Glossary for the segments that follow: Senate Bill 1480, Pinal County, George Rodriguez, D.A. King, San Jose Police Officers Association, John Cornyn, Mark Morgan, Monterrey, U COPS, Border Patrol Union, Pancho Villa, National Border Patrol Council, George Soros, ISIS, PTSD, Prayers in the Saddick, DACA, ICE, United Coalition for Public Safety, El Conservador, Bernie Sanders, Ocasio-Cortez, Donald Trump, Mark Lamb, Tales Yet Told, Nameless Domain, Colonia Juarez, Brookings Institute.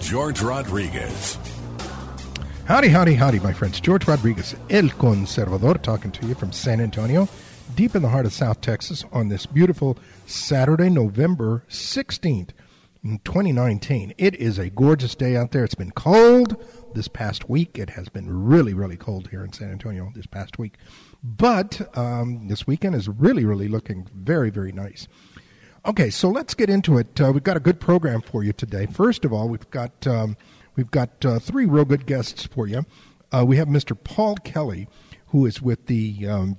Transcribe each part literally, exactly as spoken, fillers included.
George Rodriguez. Howdy, howdy, howdy, my friends. George Rodriguez, El Conservador, talking to you from San Antonio, deep in the heart of South Texas on this beautiful Saturday, November sixteenth, twenty nineteen. It is a gorgeous day out there. It's been cold this past week. It has been really, really cold here in San Antonio this past week. But um, this weekend is really, really looking very, very nice. Okay, so let's get into it. Uh, we've got a good program for you today. First of all, we've got um, we've got uh, three real good guests for you. Uh, we have Mister Paul Kelly, who is with the, um,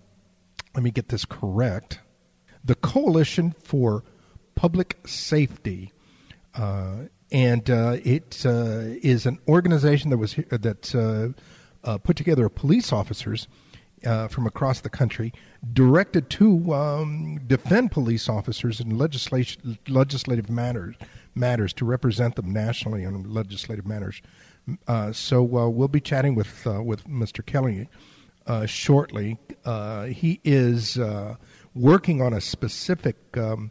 let me get this correct, the Coalition for Public Safety, uh, and uh, it uh, is an organization that was that uh, uh, put together police officers Uh, from across the country, directed to um, defend police officers in legislation, legislative matters, matters to represent them nationally in legislative matters. Uh, so uh, we'll be chatting with uh, with Mister Kelly uh, shortly. Uh, he is uh, working on a specific um,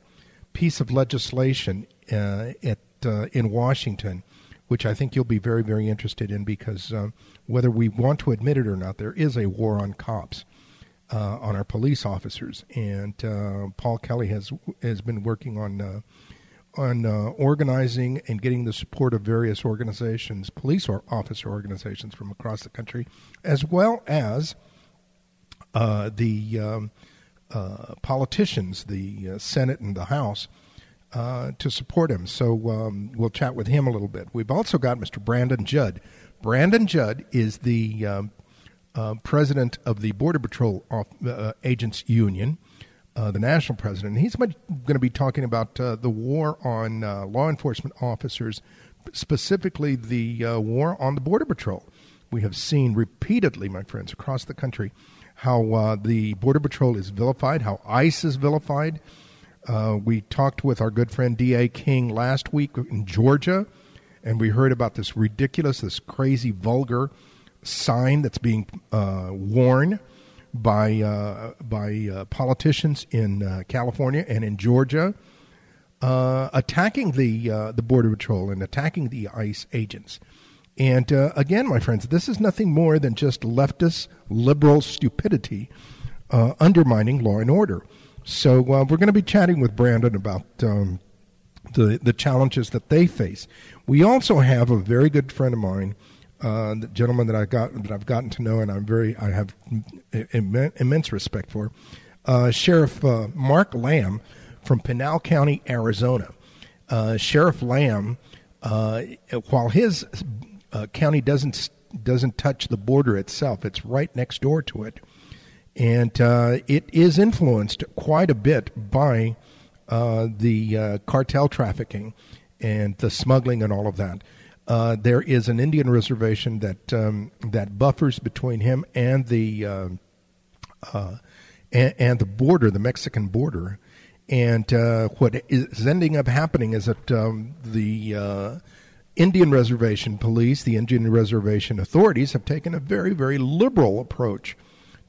piece of legislation uh, at uh, in Washington, which I think you'll be very, very interested in because uh, whether we want to admit it or not, there is a war on cops, uh, on our police officers. And uh, Paul Kelly has has been working on uh, on uh, organizing and getting the support of various organizations, police or officer organizations from across the country, as well as uh, the um, uh, politicians, the uh, Senate and the House, Uh, to support him. So um, we'll chat with him a little bit. We've also got Mister Brandon Judd. Brandon Judd is the um, uh, president of the Border Patrol off, uh, Agents Union, uh, the national president. He's going to be talking about uh, the war on uh, law enforcement officers, specifically the uh, war on the Border Patrol. We have seen repeatedly, my friends, across the country, how uh, the Border Patrol is vilified, how ICE is vilified. Uh, we talked with our good friend D A. King last week in Georgia, and we heard about this ridiculous, this crazy, vulgar sign that's being uh, worn by uh, by uh, politicians in uh, California and in Georgia, uh, attacking the uh, the Border Patrol and attacking the ICE agents. And uh, again, my friends, this is nothing more than just leftist, liberal stupidity uh, undermining law and order. So uh, we're going to be chatting with Brandon about um, the the challenges that they face. We also have a very good friend of mine, uh, the gentleman that I got that I've gotten to know, and I'm very I have Im- immense respect for, uh, Sheriff uh, Mark Lamb from Pinal County, Arizona. Uh, Sheriff Lamb, uh, while his uh, county doesn't doesn't touch the border itself, it's right next door to it. And uh, it is influenced quite a bit by uh, the uh, cartel trafficking and the smuggling and all of that. Uh, there is an Indian reservation that um, that buffers between him and the uh, uh, and, and the border, the Mexican border. And uh, what is ending up happening is that um, the uh, Indian reservation police, the Indian reservation authorities, have taken a very, very liberal approach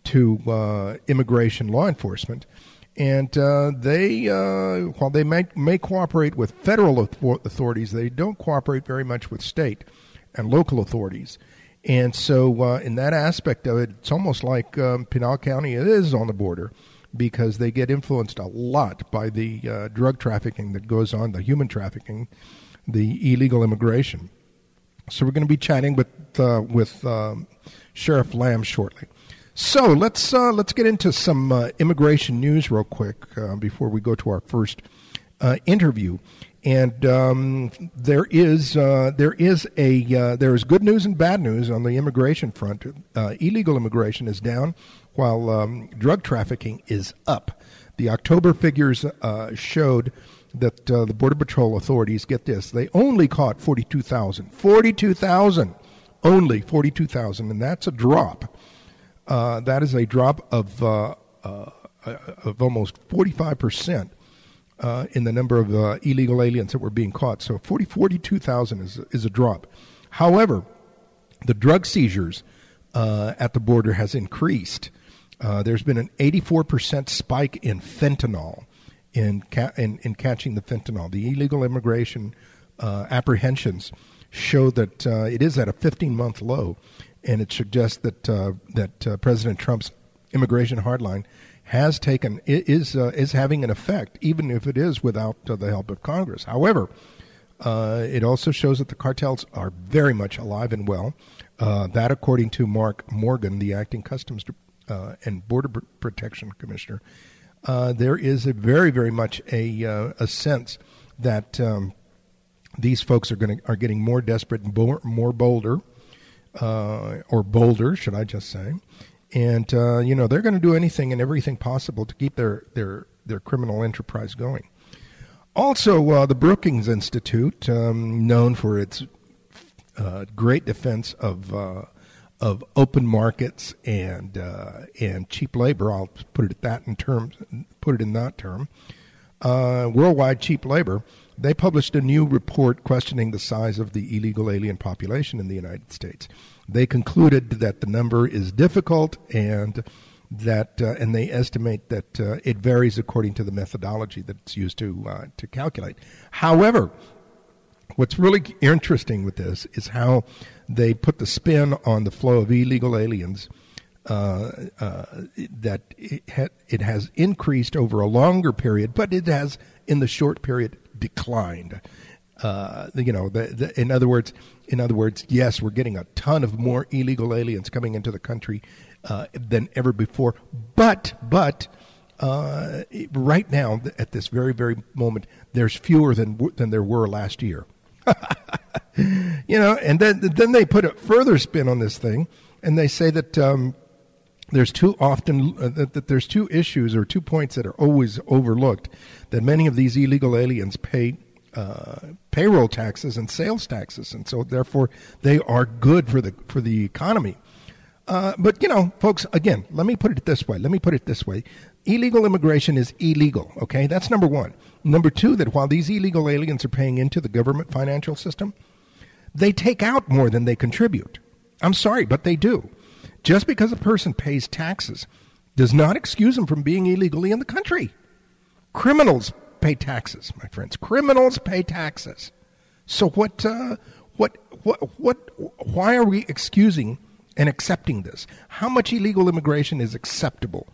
to uh, immigration law enforcement, and uh, they, uh, while they may, may cooperate with federal authorities, they don't cooperate very much with state and local authorities. And so uh, in that aspect of it, it's almost like um, Pinal County is on the border because they get influenced a lot by the uh, drug trafficking that goes on, the human trafficking, the illegal immigration. So we're going to be chatting with uh, with um, Sheriff Lamb shortly. So let's uh, let's get into some uh, immigration news real quick uh, before we go to our first uh, interview. And um, there is uh, there is a uh, there is good news and bad news on the immigration front. Uh, illegal immigration is down, while um, drug trafficking is up. The October figures uh, showed that uh, the Border Patrol authorities, get this, they only caught forty-two thousand. forty-two thousand! Only forty-two thousand, and that's a drop. Uh, that is a drop of uh, uh, of almost forty-five percent uh, in the number of uh, illegal aliens that were being caught. So forty, forty-two thousand is, is a drop. However, the drug seizures uh, at the border has increased. Uh, there's been an eighty-four percent spike in fentanyl, in, ca- in in catching the fentanyl. The illegal immigration uh, apprehensions show that uh, it is at a fifteen-month low, and it suggests that uh, that uh, President Trump's immigration hardline has taken is uh, is having an effect, even if it is without uh, the help of Congress. However, uh, it also shows that the cartels are very much alive and well. Uh, that, according to Mark Morgan, the acting Customs Department Uh, and Border Protection Commissioner, uh, there is a very, very much a uh, a sense that um, these folks are going are getting more desperate and bo- more bolder, uh, or bolder, should I just say? And uh, you know, they're going to do anything and everything possible to keep their their their criminal enterprise going. Also, uh, the Brookings Institute, um, known for its uh, great defense of. Uh, of open markets and uh, and cheap labor, I'll put it that in terms, put it in that term, uh, worldwide cheap labor. They published a new report questioning the size of the illegal alien population in the United States. They concluded that the number is difficult, and that uh, and they estimate that uh, it varies according to the methodology that's used to uh, to calculate. However, what's really interesting with this is how they put the spin on the flow of illegal aliens, uh, uh, that it, ha- it has increased over a longer period, but it has, in the short period, declined. Uh, you know, the, the, in other words, in other words, yes, we're getting a ton of more illegal aliens coming into the country uh, than ever before. But, but. Uh, right now, at this very, very moment, there's fewer than than there were last year. You know, and then then they put a further spin on this thing, and they say that um, there's too often uh, that, that there's two issues or two points that are always overlooked. That many of these illegal aliens pay uh, payroll taxes and sales taxes, and so therefore they are good for the for the economy. Uh, but you know, folks, again, let me put it this way. Let me put it this way. Illegal immigration is illegal, okay? That's number one. Number two, that while these illegal aliens are paying into the government financial system, they take out more than they contribute. I'm sorry, but they do. Just because a person pays taxes does not excuse them from being illegally in the country. Criminals pay taxes, my friends. Criminals pay taxes. So what, uh, what, what, what, why are we excusing and accepting this? How much illegal immigration is acceptable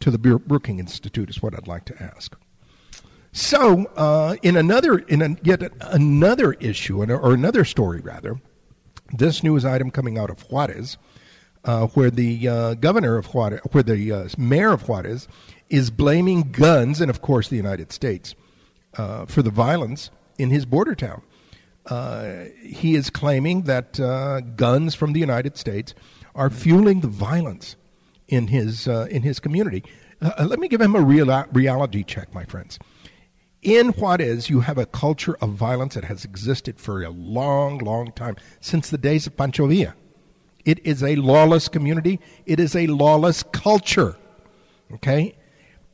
to the Brookings Institute is what I'd like to ask. So, uh, in another, in a, yet another issue, or another story rather, this news item coming out of Juarez, uh, where the uh, governor of Juarez, where the uh, mayor of Juarez, is blaming guns and, of course, the United States uh, for the violence in his border town. Uh, he is claiming that uh, guns from the United States are fueling the violence in his uh, in his community. Uh, let me give him a real reality check, my friends. In Juarez, you have a culture of violence that has existed for a long, long time, since the days of Pancho Villa. It is a lawless community. It is a lawless culture, okay?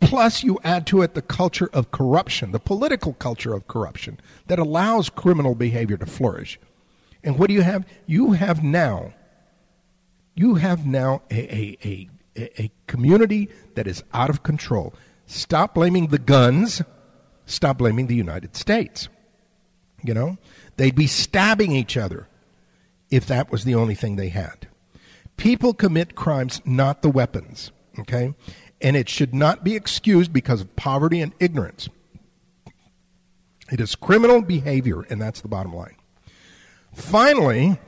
Plus, you add to it the culture of corruption, the political culture of corruption that allows criminal behavior to flourish. And what do you have? You have now, you have now a... a, a a community that is out of control. Stop blaming the guns. Stop blaming the United States. You know, they'd be stabbing each other if that was the only thing they had. People commit crimes, not the weapons, okay? And it should not be excused because of poverty and ignorance. It is criminal behavior, and that's the bottom line. Finally,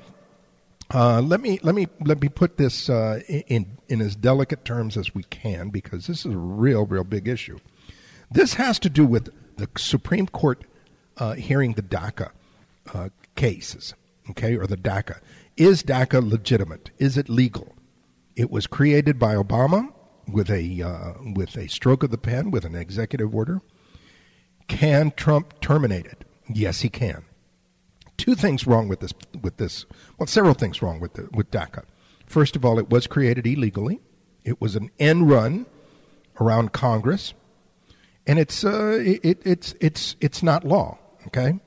uh, let me let me let me put this uh, in in as delicate terms as we can, because this is a real real big issue. This has to do with the Supreme Court uh, hearing the DACA uh, cases, okay, or the DACA. Is DACA legitimate? Is it legal? It was created by Obama with a uh, with a stroke of the pen, with an executive order. Can Trump terminate it? Yes, he can. Two things wrong with this. With this, well, several things wrong with the, with DACA. First of all, it was created illegally. It was an end run around Congress, and it's uh, it, it's it's it's not law. Okay.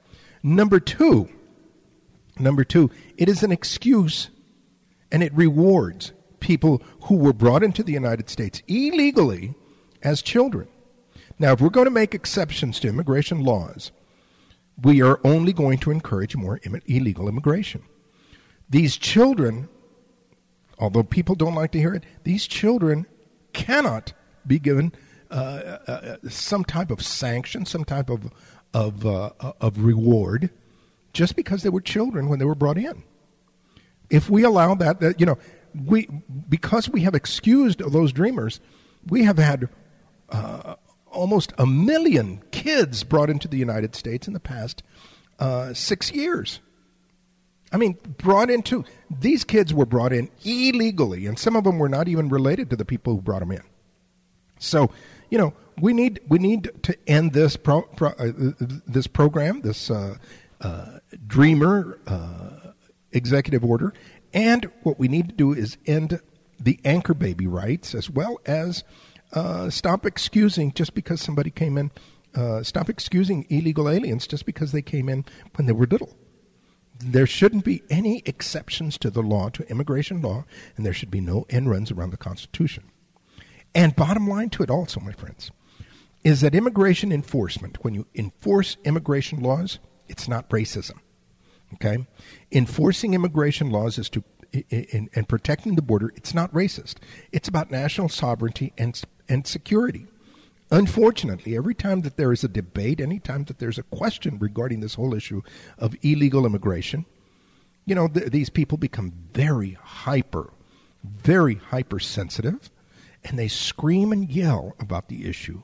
Number two. Number two, it is an excuse, and it rewards people who were brought into the United States illegally as children. Now, if we're going to make exceptions to immigration laws, we are only going to encourage more Im- illegal immigration. These children, although people don't like to hear it, these children cannot be given uh, uh, some type of sanction, some type of of uh, of reward, just because they were children when they were brought in. If we allow that, that, you know, we because we have excused those dreamers, we have had uh, almost a million kids brought into the United States in the past uh, six years. I mean, brought into, these kids were brought in illegally, and some of them were not even related to the people who brought them in. So, you know, we need we need to end this pro, pro, uh, this program, this. Uh, Uh, dreamer uh, executive order, and what we need to do is end the anchor baby rights, as well as uh, stop excusing just because somebody came in, uh, stop excusing illegal aliens just because they came in when they were little. There shouldn't be any exceptions to the law, to immigration law, and there should be no end runs around the Constitution. And bottom line to it also, my friends, is that immigration enforcement, when you enforce immigration laws, it's not racism, okay? Enforcing immigration laws is to and, and protecting the border, it's not racist. It's about national sovereignty and and security. Unfortunately, every time that there is a debate, any time that there's a question regarding this whole issue of illegal immigration, you know, th- these people become very hyper, very hypersensitive, and they scream and yell about the issue.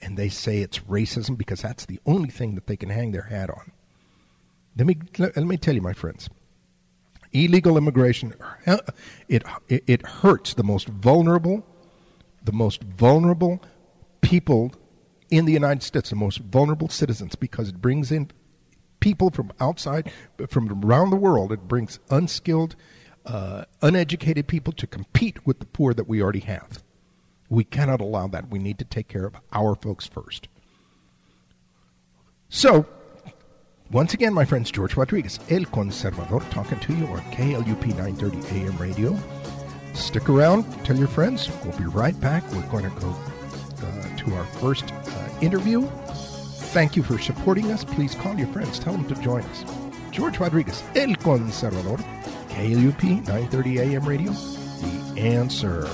And they say it's racism because that's the only thing that they can hang their hat on. Let me let me tell you, my friends, illegal immigration, it it hurts the most vulnerable, the most vulnerable people in the United States, the most vulnerable citizens, because it brings in people from outside, from around the world. It brings unskilled, uh, uneducated people to compete with the poor that we already have. We cannot allow that. We need to take care of our folks first. So, once again, my friends, George Rodriguez, El Conservador, talking to you on K L U P nine thirty A M radio. Stick around. Tell your friends. We'll be right back. We're going to go uh, to our first uh, interview. Thank you for supporting us. Please call your friends. Tell them to join us. George Rodriguez, El Conservador, K L U P nine thirty A M radio. The answer.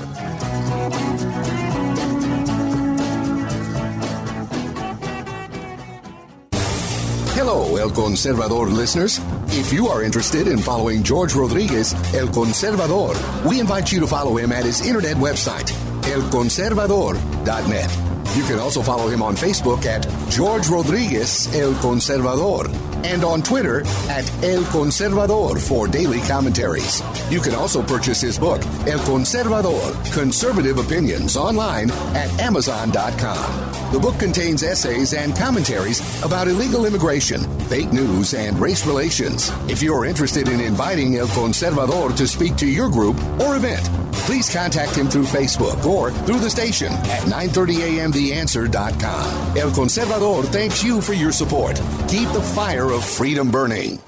Hello, El Conservador listeners. If you are interested in following George Rodriguez, El Conservador, we invite you to follow him at his internet website, el conservador dot net. You can also follow him on Facebook at George Rodriguez, El Conservador, and on Twitter at El Conservador for daily commentaries. You can also purchase his book, El Conservador, Conservative Opinions, online at amazon dot com. The book contains essays and commentaries about illegal immigration, fake news, and race relations. If you're interested in inviting El Conservador to speak to your group or event, please contact him through Facebook or through the station at nine thirty a m the answer dot com. El Conservador thanks you for your support. Keep the fire of freedom burning.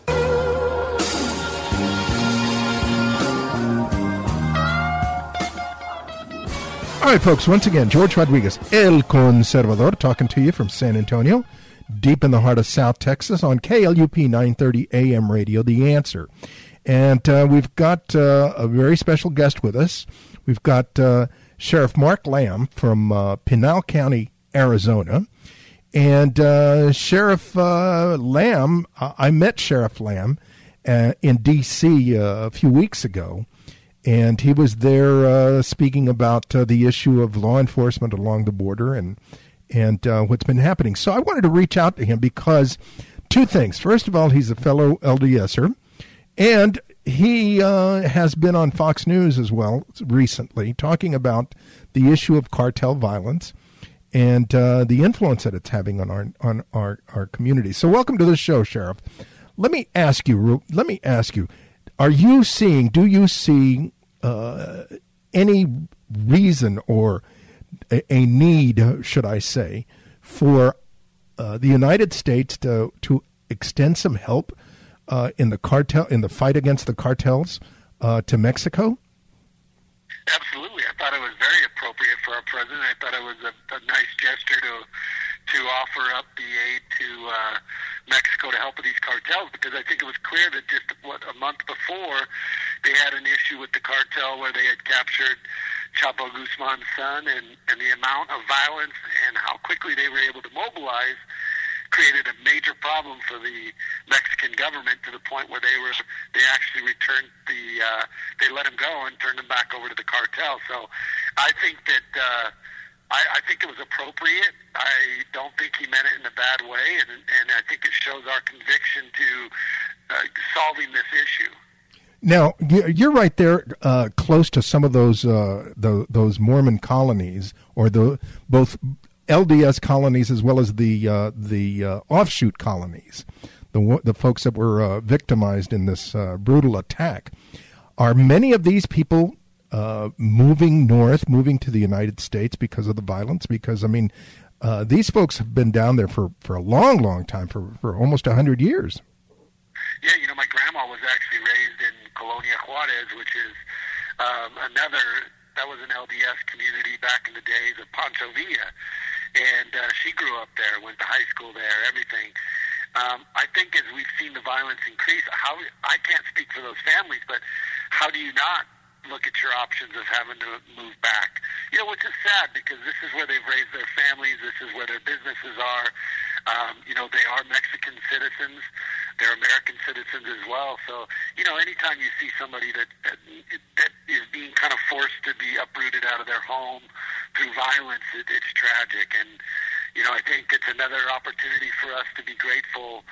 All right, folks, once again, George Rodriguez, El Conservador, talking to you from San Antonio, deep in the heart of South Texas on K L U P nine thirty A M radio, The Answer. And uh, we've got uh, a very special guest with us. We've got uh, Sheriff Mark Lamb from uh, Pinal County, Arizona. And uh, Sheriff uh, Lamb, I-, I met Sheriff Lamb uh, in D C uh, a few weeks ago, and he was there uh, speaking about uh, the issue of law enforcement along the border and and uh, what's been happening. So I wanted to reach out to him because two things. First of all, he's a fellow LDSer, and he uh, has been on Fox News as well recently talking about the issue of cartel violence and uh, the influence that it's having on our on our, our community. So welcome to the show, Sheriff. Let me ask you, let me ask you, are you seeing, do you see uh, any reason or a, a need, should I say, for uh, the United States to to extend some help uh, in the cartel, in the fight against the cartels uh, to Mexico? Absolutely. I thought it was very appropriate for our president. I thought it was a, a nice gesture to to offer up the aid to uh, Mexico to help with these cartels, because I think it was clear that just what a month before they had an issue with the cartel where they had captured Chapo Guzman's son, and, and the amount of violence and how quickly they were able to mobilize created a major problem for the Mexican government, to the point where they were they actually returned the uh, they let him go and turned him back over to the cartel. So I think that uh, I, I think it was appropriate. I don't think he meant it in a bad way, and and I think it shows our conviction to uh, solving this issue. Now you're right there, uh, close to some of those uh, the, those Mormon colonies, or the both L D S colonies as well as the uh, the uh, offshoot colonies, the the folks that were uh, victimized in this uh, brutal attack. Are many of these people uh, moving north, moving to the United States because of the violence? Because, I mean, uh, these folks have been down there for, for a long, long time, for, for almost one hundred years. Yeah, you know, my grandma was actually raised in Colonia Juarez, which is um, another, that was an L D S community back in the days of Pancho Villa. And uh, she grew up there, went to high school there, everything. Um, I think as we've seen the violence increase, how I can't speak for those families, but how do you not look at your options of having to move back? You know, which is sad, because this is where they've raised their families, this is where their businesses are. Um, you know, they are Mexican citizens. They're American citizens as well. So, you know, anytime you see somebody that, that that is being kind of forced to be uprooted out of their home through violence, it, it's tragic. And, you know, I think it's another opportunity for us to be grateful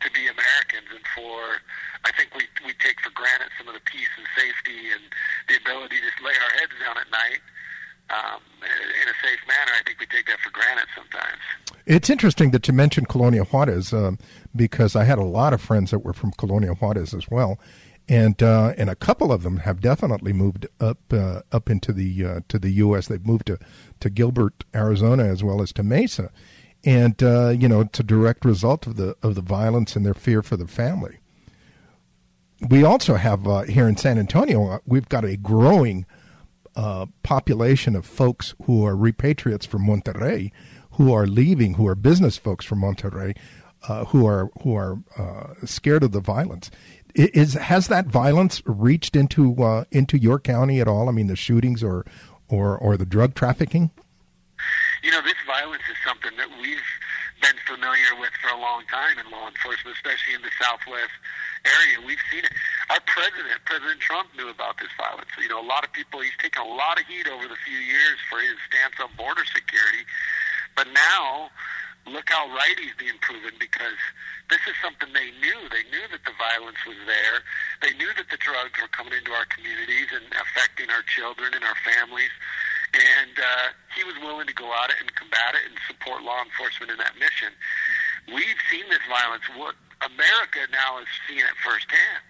to be Americans, and for, I think we we take for granted some of the peace and safety and the ability to lay our heads down at night. Um, in a safe manner, I think we take that for granted sometimes. It's interesting that you mentioned Colonia Juarez, um, because I had a lot of friends that were from Colonia Juarez as well, and uh, and a couple of them have definitely moved up uh, up into the uh, to the U S. They've moved to to Gilbert, Arizona, as well as to Mesa, and uh, you know, it's a direct result of the of the violence and their fear for the family. We also have uh, here in San Antonio, we've got a growing Uh, population of folks who are repatriates from Monterrey, who are leaving, who are business folks from Monterrey, uh, who are who are uh, scared of the violence. Is has that violence reached into uh, into your county at all? I mean, the shootings or or or the drug trafficking. You know, this violence is something that we've been familiar with for a long time in law enforcement, especially in the Southwest area. We've seen it. Our president, President Trump, knew about this violence. You know, a lot of people, he's taken a lot of heat over the few years for his stance on border security. But now, look how right he's being proven, because this is something they knew. They knew that the violence was there. They knew that the drugs were coming into our communities and affecting our children and our families. And uh, he was willing to go at it and combat it and support law enforcement in that mission. We've seen this violence. What America now is seeing it firsthand.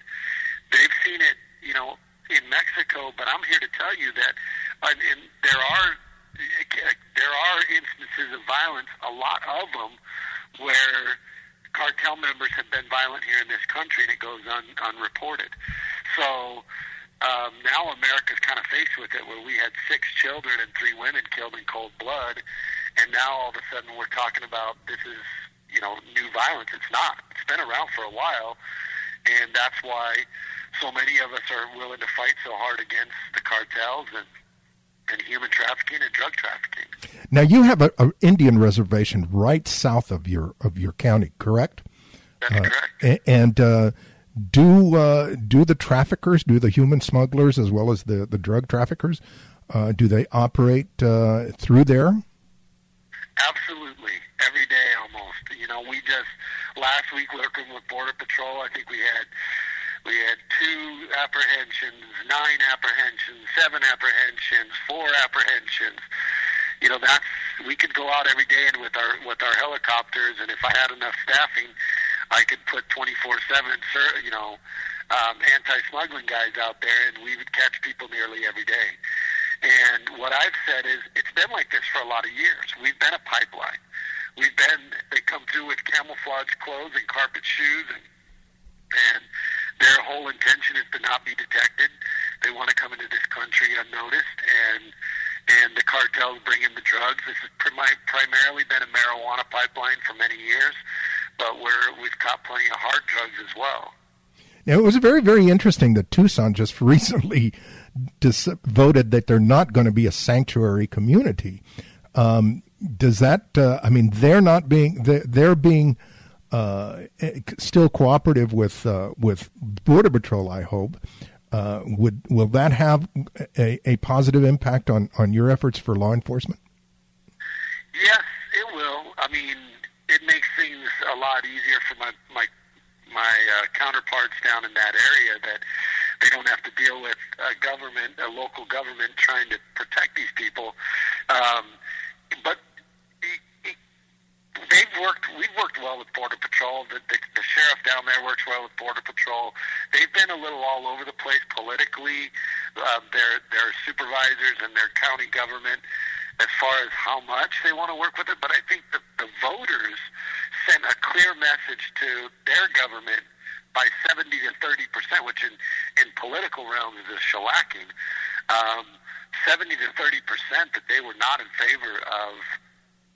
They've seen it, you know, in Mexico, but I'm here to tell you that uh, in, there are there are instances of violence, a lot of them, where cartel members have been violent here in this country, and it goes un, unreported. So um, now America's kind of faced with it, where we had six children and three women killed in cold blood, and now all of a sudden we're talking about this is, you know, new violence. It's not. It's been around for a while, and that's why so many of us are willing to fight so hard against the cartels and, and human trafficking and drug trafficking. Now, you have an Indian reservation right south of your of your county, correct? That's uh, correct. And uh, do uh, do the traffickers, do the human smugglers as well as the, the drug traffickers, uh, do they operate uh, through there? Absolutely. Every day almost. You know, we just, last week working with Border Patrol, I think we had we had two apprehensions, nine apprehensions, seven apprehensions, four apprehensions. You know, that's, we could go out every day and with our with our helicopters, and if I had enough staffing, I could put twenty-four seven, you know, um, anti-smuggling guys out there, and we would catch people nearly every day. And what I've said is, it's been like this for a lot of years. We've been a pipeline. We've been, they come through with camouflage clothes and carpet shoes, and, and their whole intention is to not be detected. They want to come into this country unnoticed, and and the cartels bring in the drugs. This has primarily been a marijuana pipeline for many years, but we're, we've caught plenty of hard drugs as well. Now, it was very, very interesting that Tucson just recently dis- voted that they're not going to be a sanctuary community. Um, does that, uh, I mean, they're not being, they're, they're being uh, still cooperative with uh, with Border Patrol, I hope. Uh, would will that have a, a positive impact on, on your efforts for law enforcement? Yes, it will. I mean, it makes things a lot easier for my my, my uh, counterparts down in that area, that they don't have to deal with a government, a local government, trying to protect these people. Um, but it, it, they've worked. We've worked well with Border Patrol. The, the, the sheriff down there works well with Border Patrol. They've been a little all over the place politically. Uh, their their supervisors and their county government, as far as how much they want to work with it. But I think the, the voters sent a clear message to their government by seventy to thirty percent, which in, in political realms is a shellacking, um, seventy to thirty percent that they were not in favor of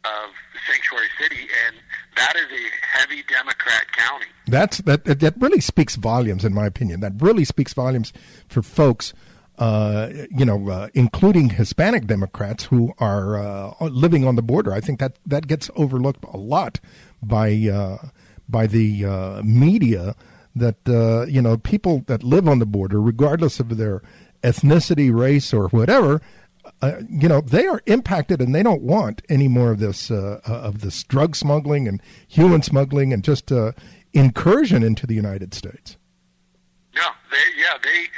of Sanctuary City, and that is a heavy Democrat county. That's that, that really speaks volumes, in my opinion. That really speaks volumes for folks Uh, you know, uh, including Hispanic Democrats who are uh, living on the border. I think that, that gets overlooked a lot by uh, by the uh, media, that, uh, you know, people that live on the border, regardless of their ethnicity, race, or whatever, uh, you know, they are impacted, and they don't want any more of this, uh, of this drug smuggling and human smuggling and just uh, incursion into the United States. Yeah, they, yeah, they...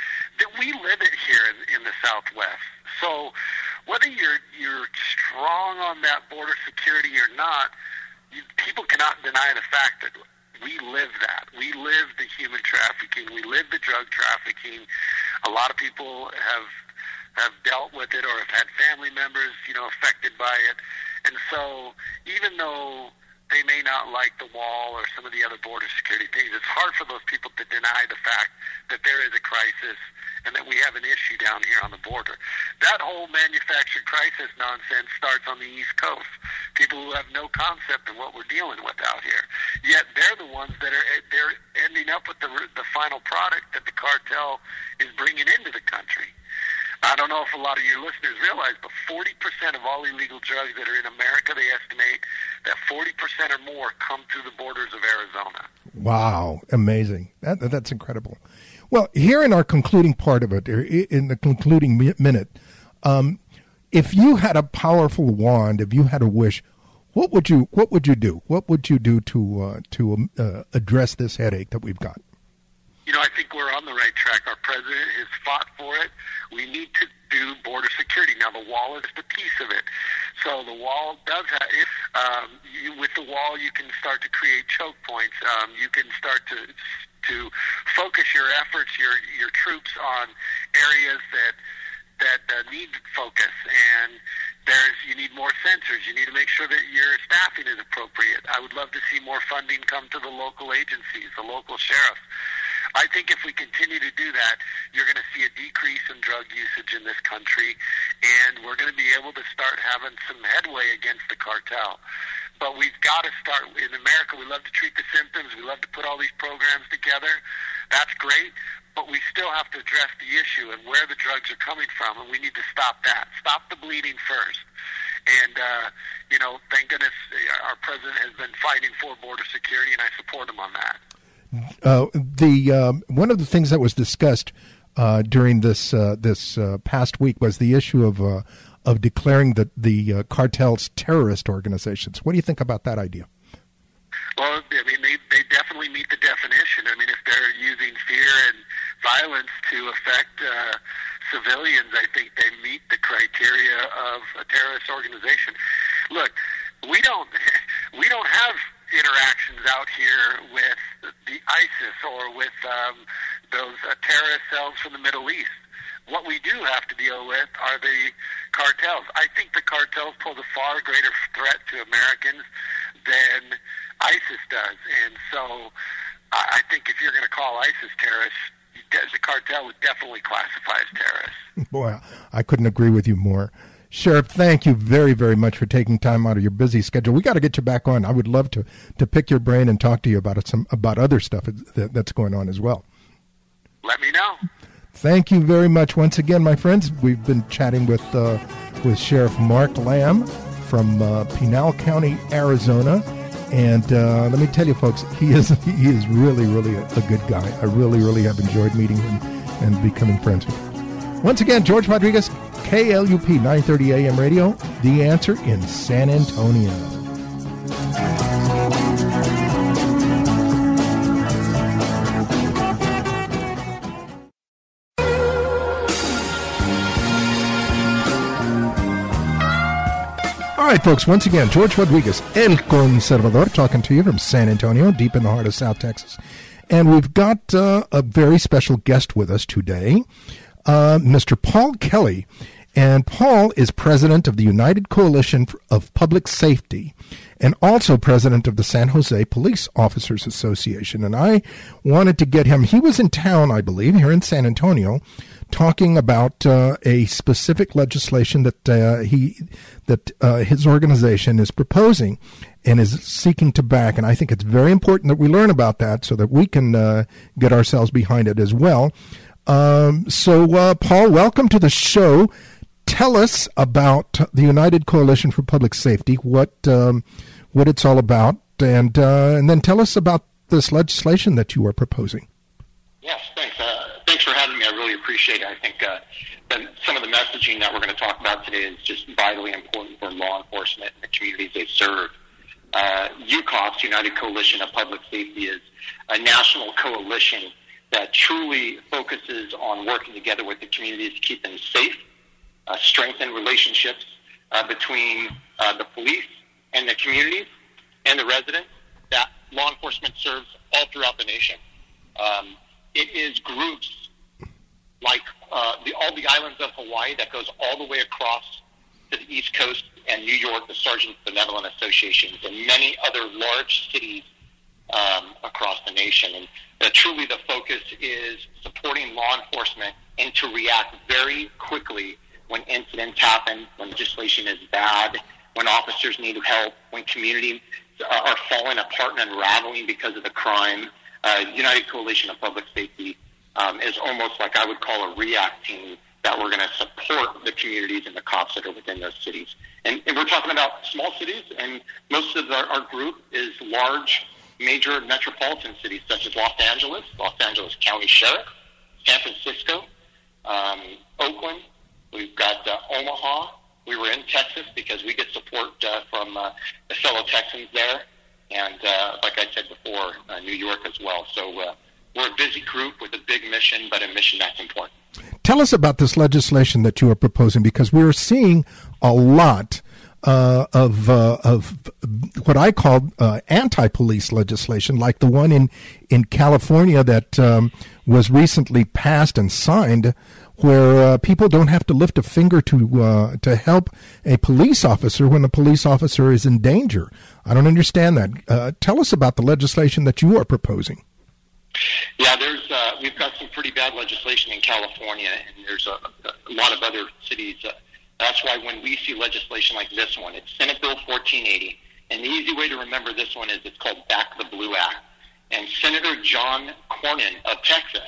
We live it here in, in the Southwest. So whether you're you're strong on that border security or not, you, people cannot deny the fact that we live that. We live the human trafficking. We live the drug trafficking. A lot of people have have dealt with it or have had family members, you know, affected by it. And so even though they may not like the wall or some of the other border security things, it's hard for those people to deny the fact that there is a crisis and that we have an issue down here on the border. That whole manufactured crisis nonsense starts on the East Coast. People who have no concept of what we're dealing with out here. Yet they're the ones that are they're ending up with the, the final product that the cartel is bringing into the country. I don't know if a lot of your listeners realize, but forty percent of all illegal drugs that are in America, they estimate that forty percent or more come through the borders of Arizona. Wow, amazing. That, that's incredible. Well, here in our concluding part of it, in the concluding minute, um, if you had a powerful wand, if you had a wish, what would you what would you do? What would you do to uh, to uh, address this headache that we've got? You know, I think we're on the right track. Our president has fought for it. We need to do border security. Now, the wall is the piece of it. So the wall does have, if, um, you, with the wall, you can start to create choke points. Um, you can start to to focus your efforts, your your troops on areas that that uh, need focus. And there's, you need more sensors. You need to make sure that your staffing is appropriate. I would love to see more funding come to the local agencies, the local sheriffs. I think if we continue to do that, you're going to see a decrease in drug usage in this country, and we're going to be able to start having some headway against the cartel. But we've got to start. In America, we love to treat the symptoms. We love to put all these programs together. That's great, but we still have to address the issue and where the drugs are coming from, and we need to stop that. Stop the bleeding first. And, uh, you know, thank goodness our president has been fighting for border security, and I support him on that. Uh, the um, one of the things that was discussed uh, during this uh, this uh, past week was the issue of uh, of declaring the the uh, cartels terrorist organizations. What do you think about that idea? Well, I mean, they, they definitely meet the definition. I mean, if they're using fear and violence to affect uh, civilians, I think they meet the criteria of a terrorist organization. Look, we don't we don't have interactions out here with the ISIS or with um, those uh, terrorist cells from the Middle East. What we do have to deal with are the cartels. I think the cartels pose a far greater threat to Americans than ISIS does. And so I think if you're going to call ISIS terrorists, the cartel would definitely classify as terrorists. Boy, I couldn't agree with you more. Sheriff, thank you very, very much for taking time out of your busy schedule. We got to get you back on. I would love to, to pick your brain and talk to you about some about other stuff that, that's going on as well. Let me know. Thank you very much once again, my friends. We've been chatting with uh, with Sheriff Mark Lamb from uh, Pinal County, Arizona. And uh, let me tell you, folks, he is he is really, really a, a good guy. I really, really have enjoyed meeting him and becoming friends with him. Once again, George Rodriguez, K L U P, nine thirty a.m. radio, The Answer in San Antonio. All right, folks, once again, George Rodriguez, El Conservador, talking to you from San Antonio, deep in the heart of South Texas. And we've got uh, a very special guest with us today, uh, Mister Paul Kelly. And Paul is president of the United Coalition of Public Safety and also president of the San Jose Police Officers Association. And I wanted to get him. He was in town, I believe, here in San Antonio, talking about uh, a specific legislation that uh, he that uh, his organization is proposing and is seeking to back. And I think it's very important that we learn about that so that we can uh, get ourselves behind it as well. Um, so, uh, Paul, welcome to the show. Tell us about the United Coalition for Public Safety, what um, what it's all about, and uh, and then tell us about this legislation that you are proposing. Yes, thanks. Uh- Thanks for having me. I really appreciate it. I think uh, some of the messaging that we're going to talk about today is just vitally important for law enforcement and the communities they serve. Uh, U COPS, United Coalition of Public Safety, is a national coalition that truly focuses on working together with the communities to keep them safe, uh, strengthen relationships uh, between uh, the police and the communities and the residents that law enforcement serves all throughout the nation. Um, It is groups like uh, the, all the islands of Hawaii that goes all the way across to the East Coast and New York, the Sergeants Benevolent Associations, and many other large cities um, across the nation. And uh, truly the focus is supporting law enforcement and to react very quickly when incidents happen, when legislation is bad, when officers need help, when communities uh, are falling apart and unraveling because of the crime. Uh, United Coalition of Public Safety um, is almost like I would call a react team that we're going to support the communities and the cops that are within those cities. And, and we're talking about small cities, and most of our, our group is large, major metropolitan cities such as Los Angeles, Los Angeles County Sheriff, San Francisco, um, Oakland. We've got uh, Omaha. We were in Texas because we get support uh, from uh, the fellow Texans there. And uh, like I said before, uh, New York as well. So uh, we're a busy group with a big mission, but a mission that's important. Tell us about this legislation that you are proposing, because we're seeing a lot uh, of uh, of what I call uh, anti-police legislation, like the one in, in California that um, was recently passed and signed, where uh, people don't have to lift a finger to uh, to help a police officer when the police officer is in danger. I don't understand that. Uh, tell us about the legislation that you are proposing. Yeah, there's uh, we've got some pretty bad legislation in California, and there's a, a lot of other cities. Uh, that's why when we see legislation like this one, it's Senate Bill fourteen eighty, and the easy way to remember this one is it's called Back the Blue Act. And Senator John Cornyn of Texas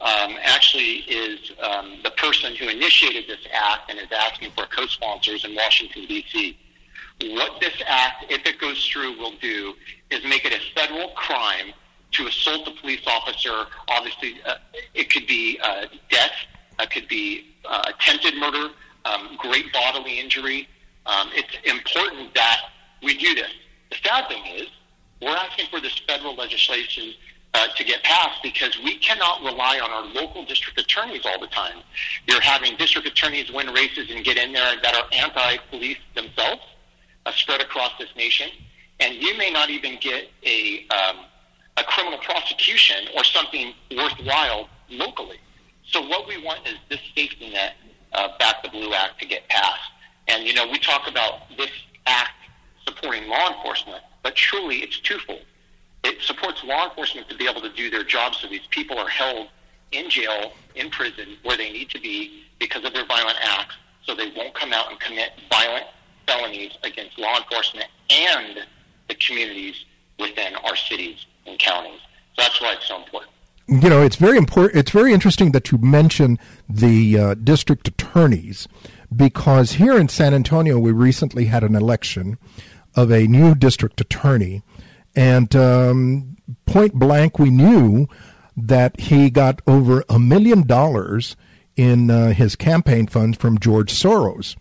Um, actually is um, the person who initiated this act and is asking for co-sponsors in Washington, D C. What this act, if it goes through, will do is make it a federal crime to assault the police officer. Obviously, uh, it could be uh, death, it could be uh, attempted murder, um, great bodily injury. Um, it's important that we do this. The sad thing is, we're asking for this federal legislation uh, to get passed because we cannot rely on our local district attorneys all the time. You're having district attorneys win races and get in there that are anti-police themselves, uh, spread across this nation, and you may not even get a um, a criminal prosecution or something worthwhile locally. So what we want is this safety net, uh, Back the Blue Act, to get passed. And, you know, we talk about this act supporting law enforcement, but truly it's twofold. It supports law enforcement to be able to do their job so these people are held in jail, in prison, where they need to be because of their violent acts, so they won't come out and commit violent felonies against law enforcement and the communities within our cities and counties. So that's why it's so important. You know, it's very important. It's very interesting that you mention the uh, district attorneys, because here in San Antonio, we recently had an election of a new district attorney, and um, point blank, we knew that he got over a million dollars in uh, his campaign funds from George Soros.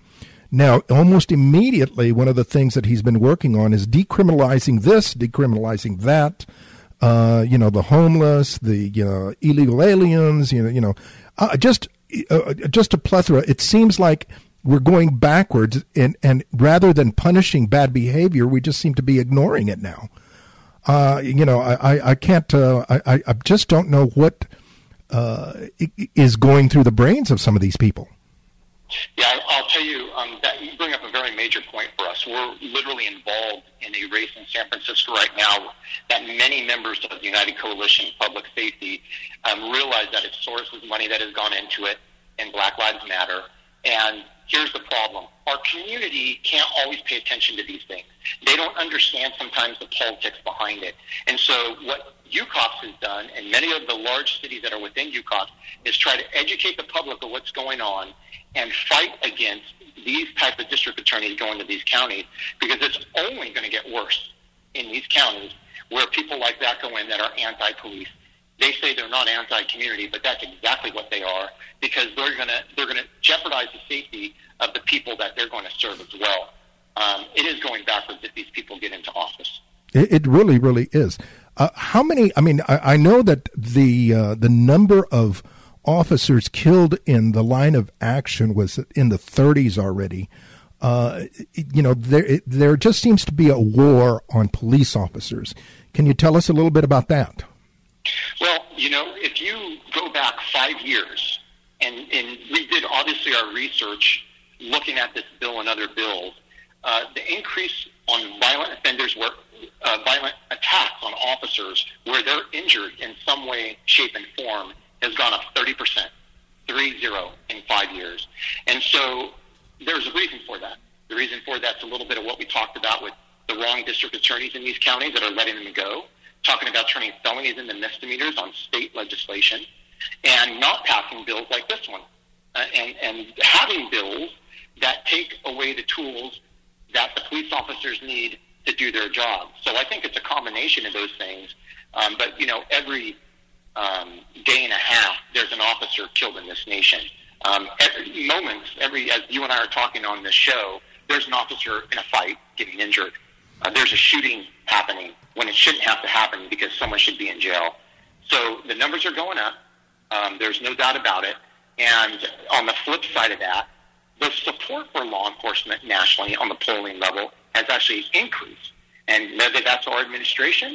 Now, almost immediately, one of the things that he's been working on is decriminalizing this, decriminalizing that. Uh, you know, the homeless, the you know, illegal aliens, you know, you know, uh, just uh, just a plethora. It seems like we're going backwards, and, and rather than punishing bad behavior, we just seem to be ignoring it now. Uh, you know, I, I, I can't, uh, I, I just don't know what uh, is going through the brains of some of these people. Yeah, I'll tell you, um, that you bring up a very major point for us. We're literally involved in a race in San Francisco right now that many members of the United Coalition for Public Safety um, realize that it's Soros' money that has gone into it, and Black Lives Matter. And here's the problem. Our community can't always pay attention to these things. They don't understand sometimes the politics behind it. And so what U COPS has done, and many of the large cities that are within U COPS, is try to educate the public of what's going on and fight against these type of district attorneys going to these counties, because it's only going to get worse in these counties where people like that go in that are anti-police. They say they're not anti-community, but that's exactly what they are, because they're going to they're going to jeopardize the safety of the people that they're going to serve as well. Um, it is going backwards if these people get into office. It, it really, really is. Uh, how many? I mean, I, I know that the uh, the number of officers killed in the line of action was in the thirties already. Uh, you know, there it, there just seems to be a war on police officers. Can you tell us a little bit about that? Well, you know, if you go back five years, and, and we did obviously our research looking at this bill and other bills, uh, the increase on violent offenders were uh, violent attacks on officers where they're injured in some way, shape, and form has gone up thirty percent, three zero in five years. And so there's a reason for that. The reason for that's a little bit of what we talked about with the wrong district attorneys in these counties that are letting them go, talking about turning felonies into misdemeanors on state legislation, and not passing bills like this one, uh, and, and having bills that take away the tools that the police officers need to do their job. So I think it's a combination of those things. Um, but, you know, every Um, day and a half, there's an officer killed in this nation. Um, every moment, every as you and I are talking on this show, there's an officer in a fight getting injured. Uh, there's a shooting happening when it shouldn't have to happen because someone should be in jail. So the numbers are going up. Um, there's no doubt about it. And on the flip side of that, the support for law enforcement nationally on the polling level has actually increased. And whether that's our administration,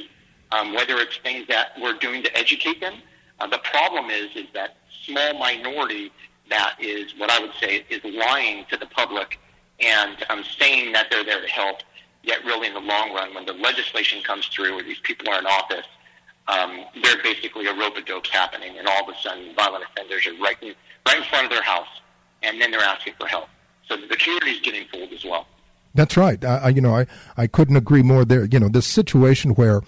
Um, whether it's things that we're doing to educate them. Uh, the problem is is that small minority that is what I would say is lying to the public and um, saying that they're there to help, yet really in the long run, when the legislation comes through or these people are in office, um, they're basically a rope-a-dope's happening, and all of a sudden violent offenders are right in, right in front of their house, and then they're asking for help. So the community's getting fooled as well. That's right. I, you know, I, I couldn't agree more there. You know, this situation where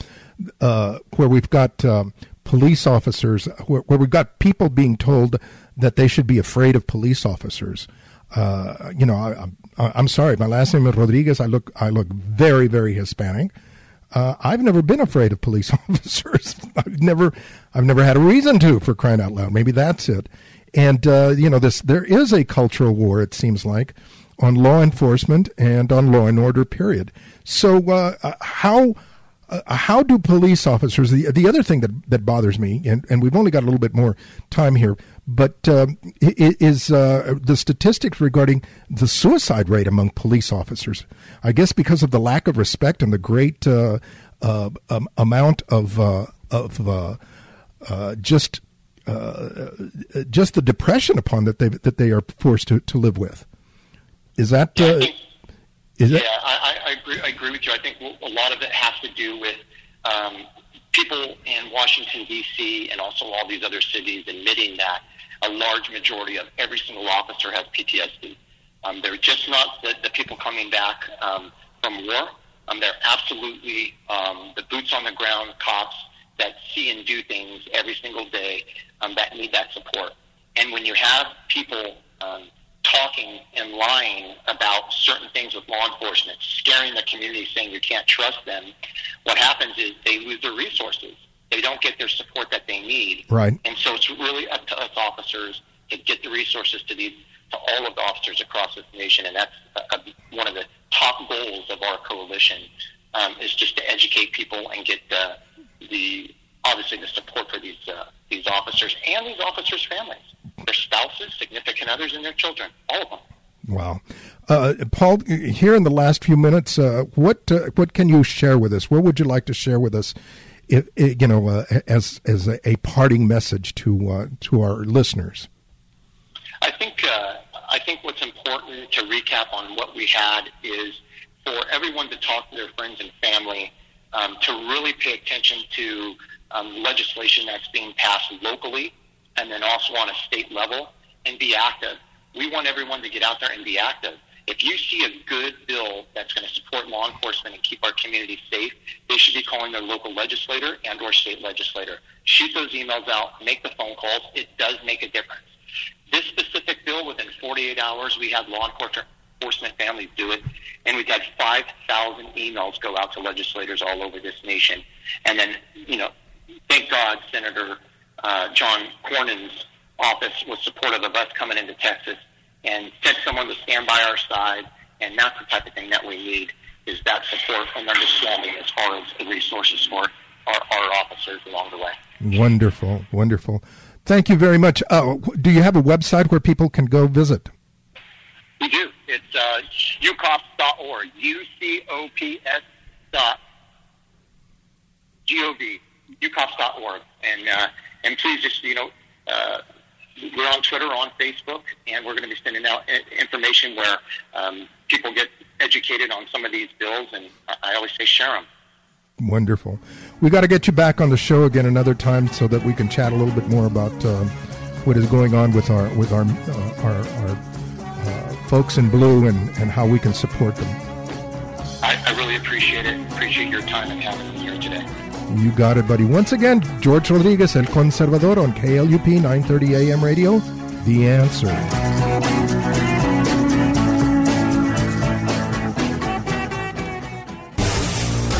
uh, where we've got um, police officers, where, where we've got people being told that they should be afraid of police officers. Uh, you know, I, I, I'm sorry. My last name is Rodriguez. I look I look very, very Hispanic. Uh, I've never been afraid of police officers. I've never, I've never had a reason to, for crying out loud. Maybe that's it. And uh, you know, this there is a cultural war, it seems like, on law enforcement and on law and order. Period. So uh, how uh, how do police officers? The the other thing that, that bothers me, and, and we've only got a little bit more time here, but uh, is uh, the statistics regarding the suicide rate among police officers. I guess because of the lack of respect and the great uh, uh, um, amount of uh, of uh, uh, just uh, just the depression upon that they that they are forced to, to live with. Is that? Uh, is yeah, that? I, I agree. I agree with you. I think a lot of it has to do with. Um, People in Washington, D C, and also all these other cities admitting that a large majority of every single officer has P T S D. Um, they're just not the, the people coming back um, from war. Um, they're absolutely um, the boots-on-the-ground cops that see and do things every single day um, that need that support. And when you have people um, talking and lying about certain things with law enforcement, scaring the community, saying you can't trust them, what happens is they lose their resources. They don't get their support that they need. Right. And so it's really up to us officers to get the resources to these, to all of the officers across this nation, and that's a, a, one of the top goals of our coalition um, is just to educate people and get the, the obviously the support for these uh, these officers and these officers' families. Their spouses, significant others, and their children, all of them. Wow. Uh, Paul, here in the last few minutes, uh, what uh, what can you share with us? What would you like to share with us, if, if, you know, uh, as as a, a parting message to uh, to our listeners? I think, uh, I think what's important to recap on what we had is for everyone to talk to their friends and family, um, to really pay attention to um, legislation that's being passed locally, and then also on a state level, and be active. We want everyone to get out there and be active. If you see a good bill that's going to support law enforcement and keep our community safe, they should be calling their local legislator and or state legislator. Shoot those emails out, make the phone calls. It does make a difference. This specific bill, within forty-eight hours, we had law enforcement families do it, and we've had five thousand emails go out to legislators all over this nation. And then, you know, thank God, Senator Uh, John Cornyn's office was supportive of us coming into Texas and sent someone to stand by our side, and that's the type of thing that we need, is that support and understanding as far as the resources for our, our officers along the way. Wonderful, wonderful. Thank you very much. Uh, do you have a website where people can go visit? We do. It's uh, u cops dot org, U C O P S dot G O V, u cops dot org, and uh, And please just, you know, uh, we're on Twitter, on Facebook, and we're going to be sending out information where um, people get educated on some of these bills, and I always say share them. Wonderful. We got to get you back on the show again another time so that we can chat a little bit more about um, what is going on with our with our uh, our, our uh, folks in blue and, and how we can support them. I, I really appreciate it. Appreciate your time and having me here today. You got it, buddy. Once again, George Rodriguez, El Conservador, on K L U P nine thirty A M radio, The Answer.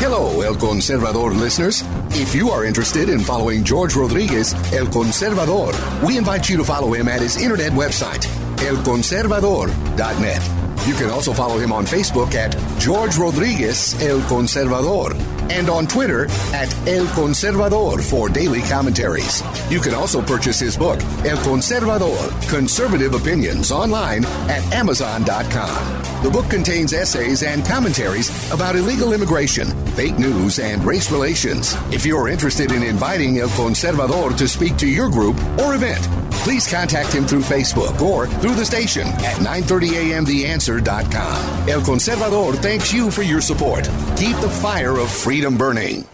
Hello, El Conservador listeners. If you are interested in following George Rodriguez, El Conservador, we invite you to follow him at his internet website, el conservador dot net. You can also follow him on Facebook at George Rodriguez El Conservador and on Twitter at El Conservador for daily commentaries. You can also purchase his book, El Conservador, Conservative Opinions, online at amazon dot com. The book contains essays and commentaries about illegal immigration, fake news, and race relations. If you're interested in inviting El Conservador to speak to your group or event, please contact him through Facebook or through the station at nine thirty A M The Answer. El Conservador thanks you for your support. Keep the fire of freedom burning.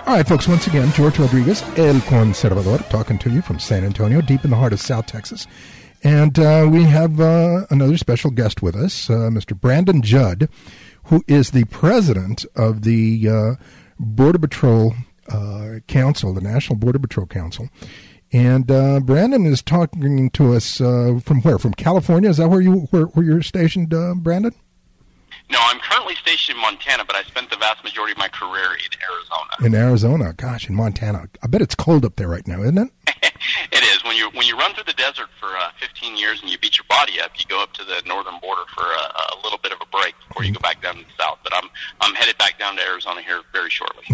All right, folks, once again, George Rodriguez, El Conservador, talking to you from San Antonio, deep in the heart of South Texas. And uh, we have uh, another special guest with us, uh, Mister Brandon Judd, who is the president of the uh, Border Patrol uh, Council, the National Border Patrol Council. And uh, Brandon is talking to us uh, from where? From California? Is that where you where, where you're stationed, uh, Brandon? No, I'm currently stationed in Montana, but I spent the vast majority of my career in Arizona. In Arizona, gosh, in Montana, I bet it's cold up there right now, isn't it? It is. When you when you run through the desert for uh, fifteen years and you beat your body up, you go up to the northern border for a, a little bit of a break before mm-hmm. you go back down to the south. But I'm I'm headed back down to Arizona here very shortly.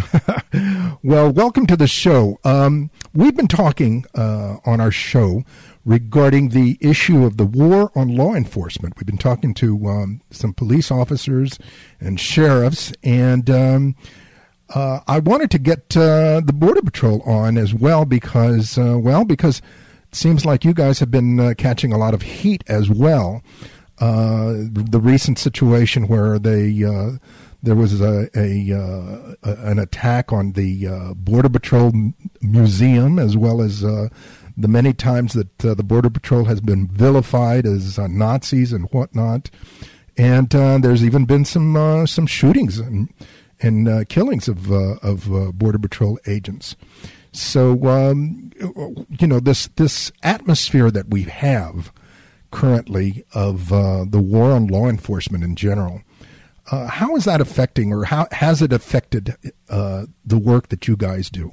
Well, welcome to the show. Um, we've been talking uh, on our show regarding the issue of the war on law enforcement. We've been talking to um, some police officers and sheriffs, and um, uh, I wanted to get uh, the Border Patrol on as well because, uh, well, because it seems like you guys have been uh, catching a lot of heat as well. Uh, the recent situation where they uh, there was a, a uh, an attack on the uh, Border Patrol museum, as well as uh, the many times that uh, the Border Patrol has been vilified as uh, Nazis and whatnot. And uh, there's even been some uh, some shootings and, and uh, killings of uh, of uh, Border Patrol agents. So, um, you know, this, this atmosphere that we have currently of uh, the war on law enforcement in general, uh, how is that affecting, or how has it affected uh, the work that you guys do?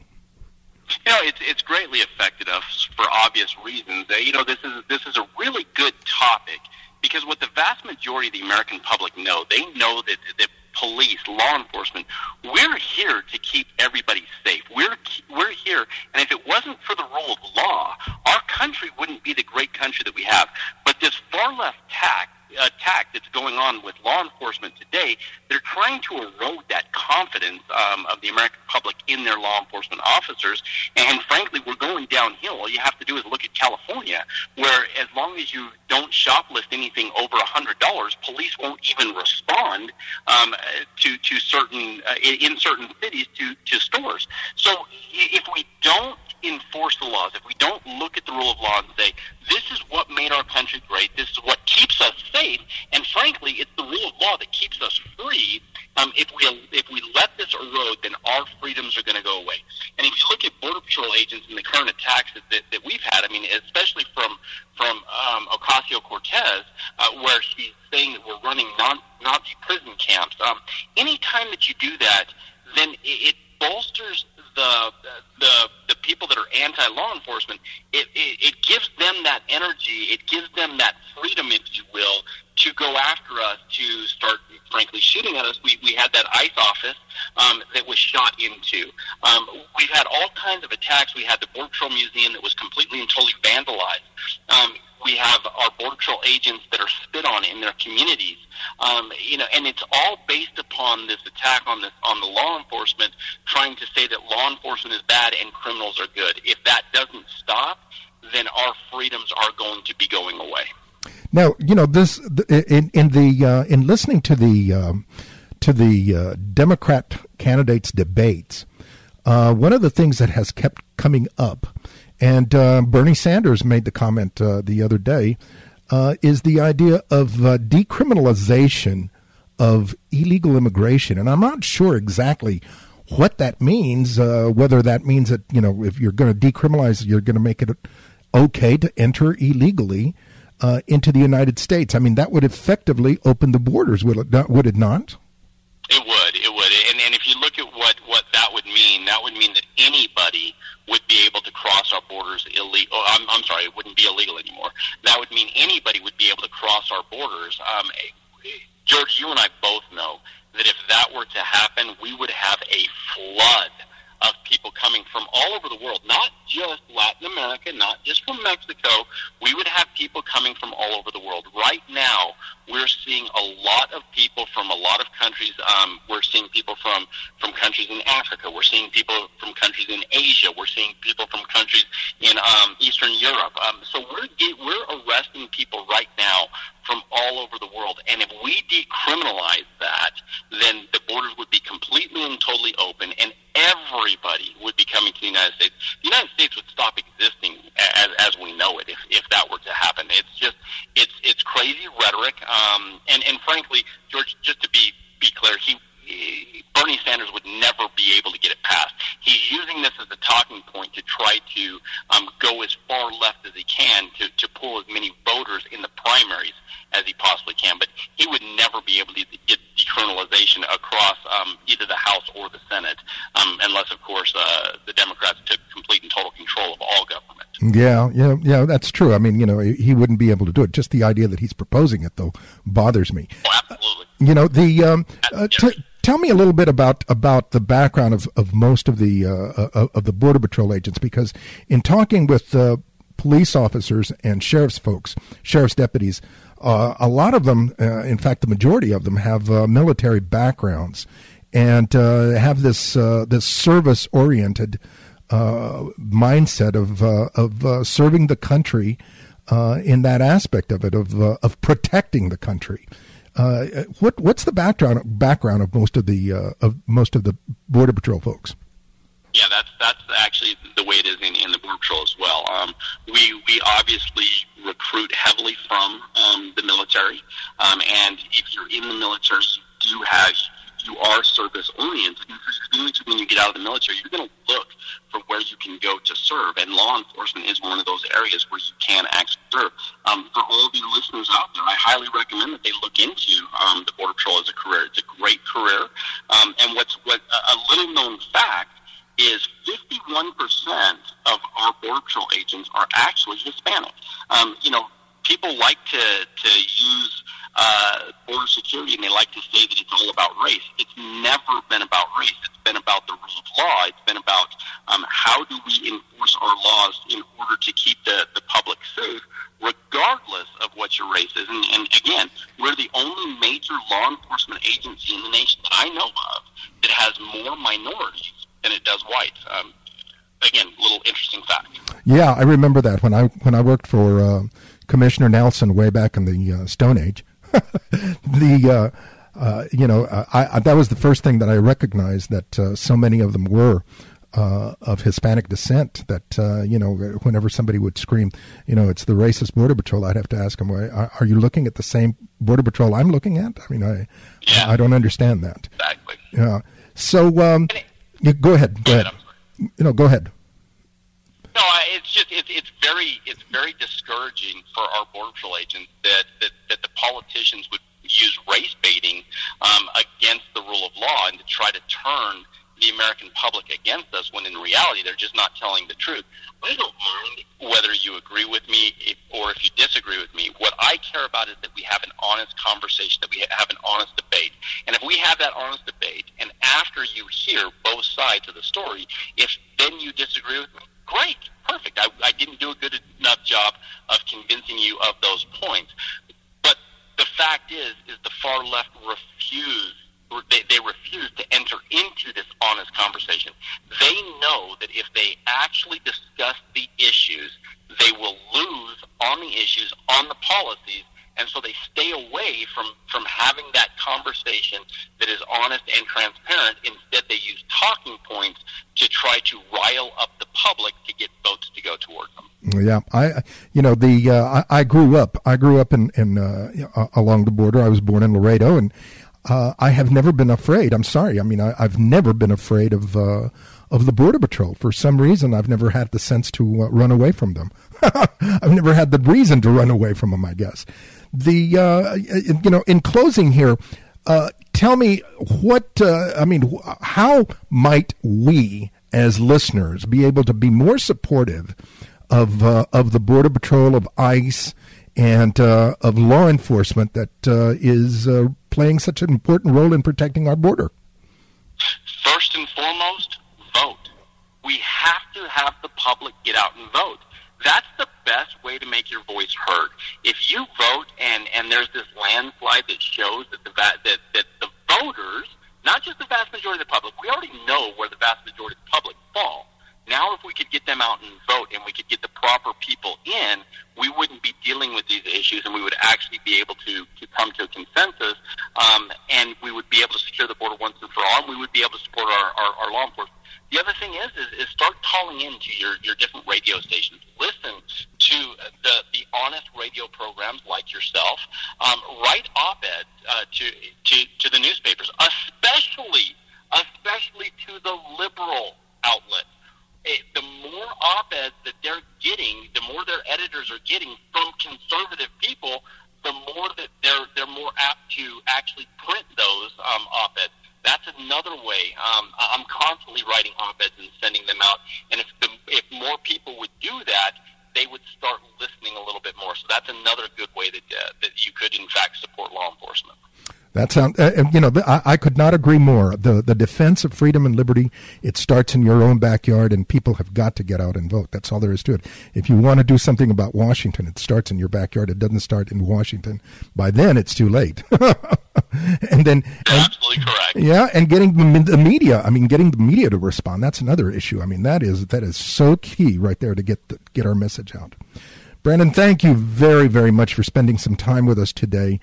You know, it's it's greatly affected us for obvious reasons. You know, this is this is a really good topic because what the vast majority of the American public know, they know that the police, law enforcement, we're here to keep everybody safe. We're we're here, and if it wasn't for the rule of law, our country wouldn't be the great country that we have. But this far left tack. attack that's going on with law enforcement today, they're trying to erode that confidence um, of the American public in their law enforcement officers, and frankly, we're going downhill. All you have to do is look at California, where as long as you don't shoplift anything over one hundred dollars, police won't even respond um, to, to certain, uh, in certain cities, to, to stores. So if we don't enforce the laws, if we don't look at the rule of law and say, this is what made our country great, this is what keeps us safe, and frankly, it's the rule of law that keeps us free, um, if we if we let this erode, then our freedoms are going to go away. And if you look at Border Patrol agents and the current attacks that, that, that we've had, I mean, especially from, from um, Ocasio-Cortez, uh, where she's saying that we're running non, Nazi prison camps, um, any time that you do that, then it, it bolsters the the the people that are anti-law enforcement. It, it it gives them that energy, it gives them that freedom, if you will, to go after us, to start, frankly, shooting at us. We we had that ICE office um, that was shot into. Um, we've had all kinds of attacks. We had the Border Patrol Museum that was completely and totally vandalized. Um, we have our Border Patrol agents that are spit on in their communities. Um, you know, and it's all based upon this attack on the, on the law enforcement, trying to say that law enforcement is bad and criminals are good. If that doesn't stop, then our freedoms are going to be going away. Now, you know, this in, in the uh, in listening to the um, to the uh, Democrat candidates' debates, uh, one of the things that has kept coming up, and uh, Bernie Sanders made the comment uh, the other day, uh, is the idea of uh, decriminalization of illegal immigration. And I'm not sure exactly what that means, uh, whether that means that, you know, if you're going to decriminalize, you're going to make it okay to enter illegally Uh, into the United States. I mean, that would effectively open the borders, would it not? Would it not? It would. It would. And, and if you look at what, what that would mean, that would mean that anybody would be able to cross our borders illegal. Oh, I'm, I'm sorry, it wouldn't be illegal anymore. That would mean anybody would be able to cross our borders. Um, George, you and I both know that if that were to happen, we would have a flood of people coming from all over the world, not just Latin America, not just from Mexico. We would have people coming from all over the world. Right now, we're seeing a lot of people from a lot of countries. Um, we're seeing people from, from countries in Africa. We're seeing people from countries in Asia. We're seeing people from countries in um, Eastern Europe. Um, so we're we're arresting people right now from all over the world. And if we decriminalize that, then the borders would be completely and totally open, and everybody would be coming to the United States. The United States would stop existing as, as we know it if, if that were to happen. It's just, it's it's crazy rhetoric. Um, and, and frankly, George, just to be, be clear, he, he Bernie Sanders would never be able to get it passed. He's using this as a talking point to try to um, go as course, uh, the Democrats took complete and total control of all government. Yeah, yeah, yeah, that's true. I mean, you know, he wouldn't be able to do it. Just the idea that he's proposing it, though, bothers me. Oh, absolutely. Uh, you know, the um, uh, t- tell me a little bit about about the background of, of most of the uh, of the Border Patrol agents, because in talking with uh, police officers and sheriff's folks, sheriff's deputies, uh, a lot of them, uh, in fact, the majority of them, have uh, military backgrounds and uh, have this uh, this service-oriented uh, mindset of uh, of uh, serving the country uh, in that aspect of it, of uh, of protecting the country. Uh, what what's the background background of most of the uh, of most of the Border Patrol folks? Yeah, that's that's actually the way it is in, in the Border Patrol as well. Um, we we obviously recruit heavily from um, the military, um, and if you're in the military, you do have you are service oriented. When you get out of the military, you're going to look for where you can go to serve, and law enforcement is one of those areas where you can actually serve. Um, for all of you listeners out there, I highly recommend that they look into um, the Border Patrol as a career. It's a great career, um, and what's what a little known fact is fifty-one percent of our Border Patrol agents are actually Hispanic. Um, you know, people like to to use uh, border security, and they like to say that it's all about race. It's never been about race. It's been about the rule of law. It's been about um, how do we enforce our laws in order to keep the, the public safe, regardless of what your race is. And, and again, we're the only major law enforcement agency in the nation that I know of that has more minorities than it does whites. Um, again, little interesting fact. Yeah, I remember that when I when I worked for uh, Commissioner Nelson way back in the uh, Stone Age. the uh, uh, you know I, I, that was the first thing that I recognized, that uh, so many of them were uh, of Hispanic descent. That uh, you know, whenever somebody would scream, you know, it's the racist Border Patrol, I'd have to ask them, well, are you looking at the same Border Patrol I'm looking at? I mean, I yeah. I, I don't understand that. Exactly. Yeah. So. Um, Yeah, go ahead. Go ahead. You know, go ahead. No, it's just it's it's very it's very discouraging for our Border Patrol agents that that, that the politicians would use race baiting um, against the rule of law and to try to turn the American public against us, when in reality they're just not telling the truth. I don't mind whether you agree with me or if you disagree with me. What I care about is that we have an honest conversation, that we have an honest debate. And if we have that honest debate, and after you hear both sides of the story, if then you disagree with me, great, perfect. I, I didn't do a good enough job of convincing you of those points. But the fact is, is the far left refuse They, they refuse to enter into this honest conversation. They know that if they actually discuss the issues, they will lose on the issues, on the policies, and so they stay away from, from having that conversation that is honest and transparent. Instead, they use talking points to try to rile up the public to get votes to go towards them. Yeah, I, you know, the uh, I, I grew up. I grew up in, in uh, along the border. I was born in Laredo, and Uh, I have never been afraid. I'm sorry. I mean, I, I've never been afraid of uh, of the Border Patrol. For some reason, I've never had the sense to uh, run away from them. I've never had the reason to run away from them, I guess. The uh, you know, in closing here, uh, tell me what, uh, I mean, how might we as listeners be able to be more supportive of uh, of the Border Patrol, of ICE, and uh, of law enforcement that uh, is uh, playing such an important role in protecting our border? First and foremost, vote. We have to have the public get out and vote. That's the best way to make your voice heard. If you vote and, and there's this landslide that shows that the va- that, that the voters, not just the vast majority of the public, we already know where the vast majority of the public fall. Now, if we could get them out and vote and we could get the proper people in, we wouldn't be dealing with these issues, and we would actually be able to, to come to a consensus, um, and we would be able to secure the border once and for all, and we would be able to support our, our, our law enforcement. The other thing is, is, is start calling in to your, your different radio stations. Listen to the, the honest radio programs like yourself. Um, write op-eds uh, to, to, to the newspapers, especially, especially to the liberal outlets. The more op-eds that they're getting, the more their editors are getting from conservative people, the more that they're they're more apt to actually print those um, op-eds. That's another way. Um, I'm constantly writing op-eds and could, in fact, support law enforcement. That sounds, uh, you know, I, I could not agree more. The the defense of freedom and liberty, it starts in your own backyard, and people have got to get out and vote. That's all there is to it. If you want to do something about Washington, it starts in your backyard. It doesn't start in Washington. By then, it's too late. And then, and, absolutely correct. Yeah, and getting the media. I mean, getting the media to respond. That's another issue. I mean, that is that is so key right there to get the, get our message out. Brandon, thank you very, very much for spending some time with us today.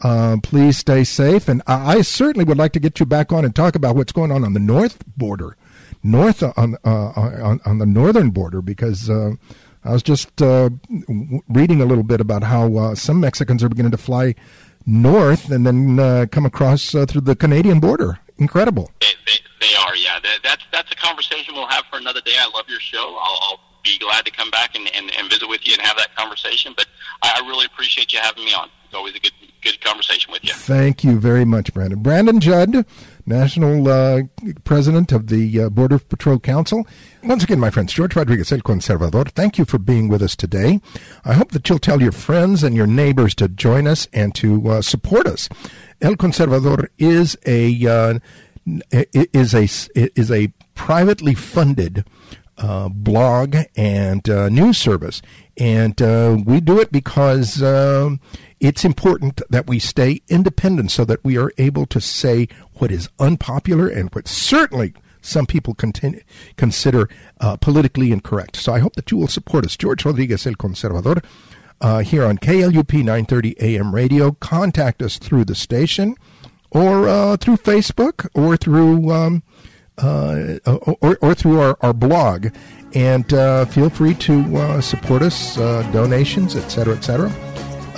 Uh, please stay safe, and I, I certainly would like to get you back on and talk about what's going on on the north border, north on uh, on, on the northern border, because uh, I was just uh, reading a little bit about how uh, some Mexicans are beginning to fly north and then uh, come across uh, through the Canadian border. Incredible. They, they, they are, yeah. That, that's that's a conversation we'll have for another day. I love your show. I'll, I'll be glad to come back and, and, and visit with you and have that conversation, but I really appreciate you having me on. It's always a good good conversation with you. Thank you very much, Brandon. Brandon Judd, National uh, President of the uh, Border Patrol Council. Once again, my friends, George Rodriguez, El Conservador, thank you for being with us today. I hope that you'll tell your friends and your neighbors to join us and to uh, support us. El Conservador is a uh, is a is a privately funded uh, blog and uh, news service, and uh, we do it because. Uh, It's important that we stay independent so that we are able to say what is unpopular and what certainly some people continue, consider uh, politically incorrect. So I hope that you will support us. George Rodriguez, El Conservador, uh, here on K L U P nine thirty A M radio. Contact us through the station or uh, through Facebook or through um, uh, or, or through our, our blog. And uh, feel free to uh, support us, uh, donations, et cetera, et cetera.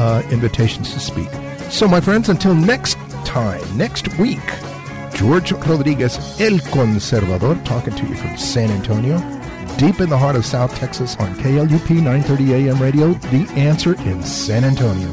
Uh, invitations to speak. So, my friends, until next time, next week, George Rodriguez, El Conservador, talking to you from San Antonio, deep in the heart of South Texas on K L U P nine thirty A M radio, The Answer in San Antonio.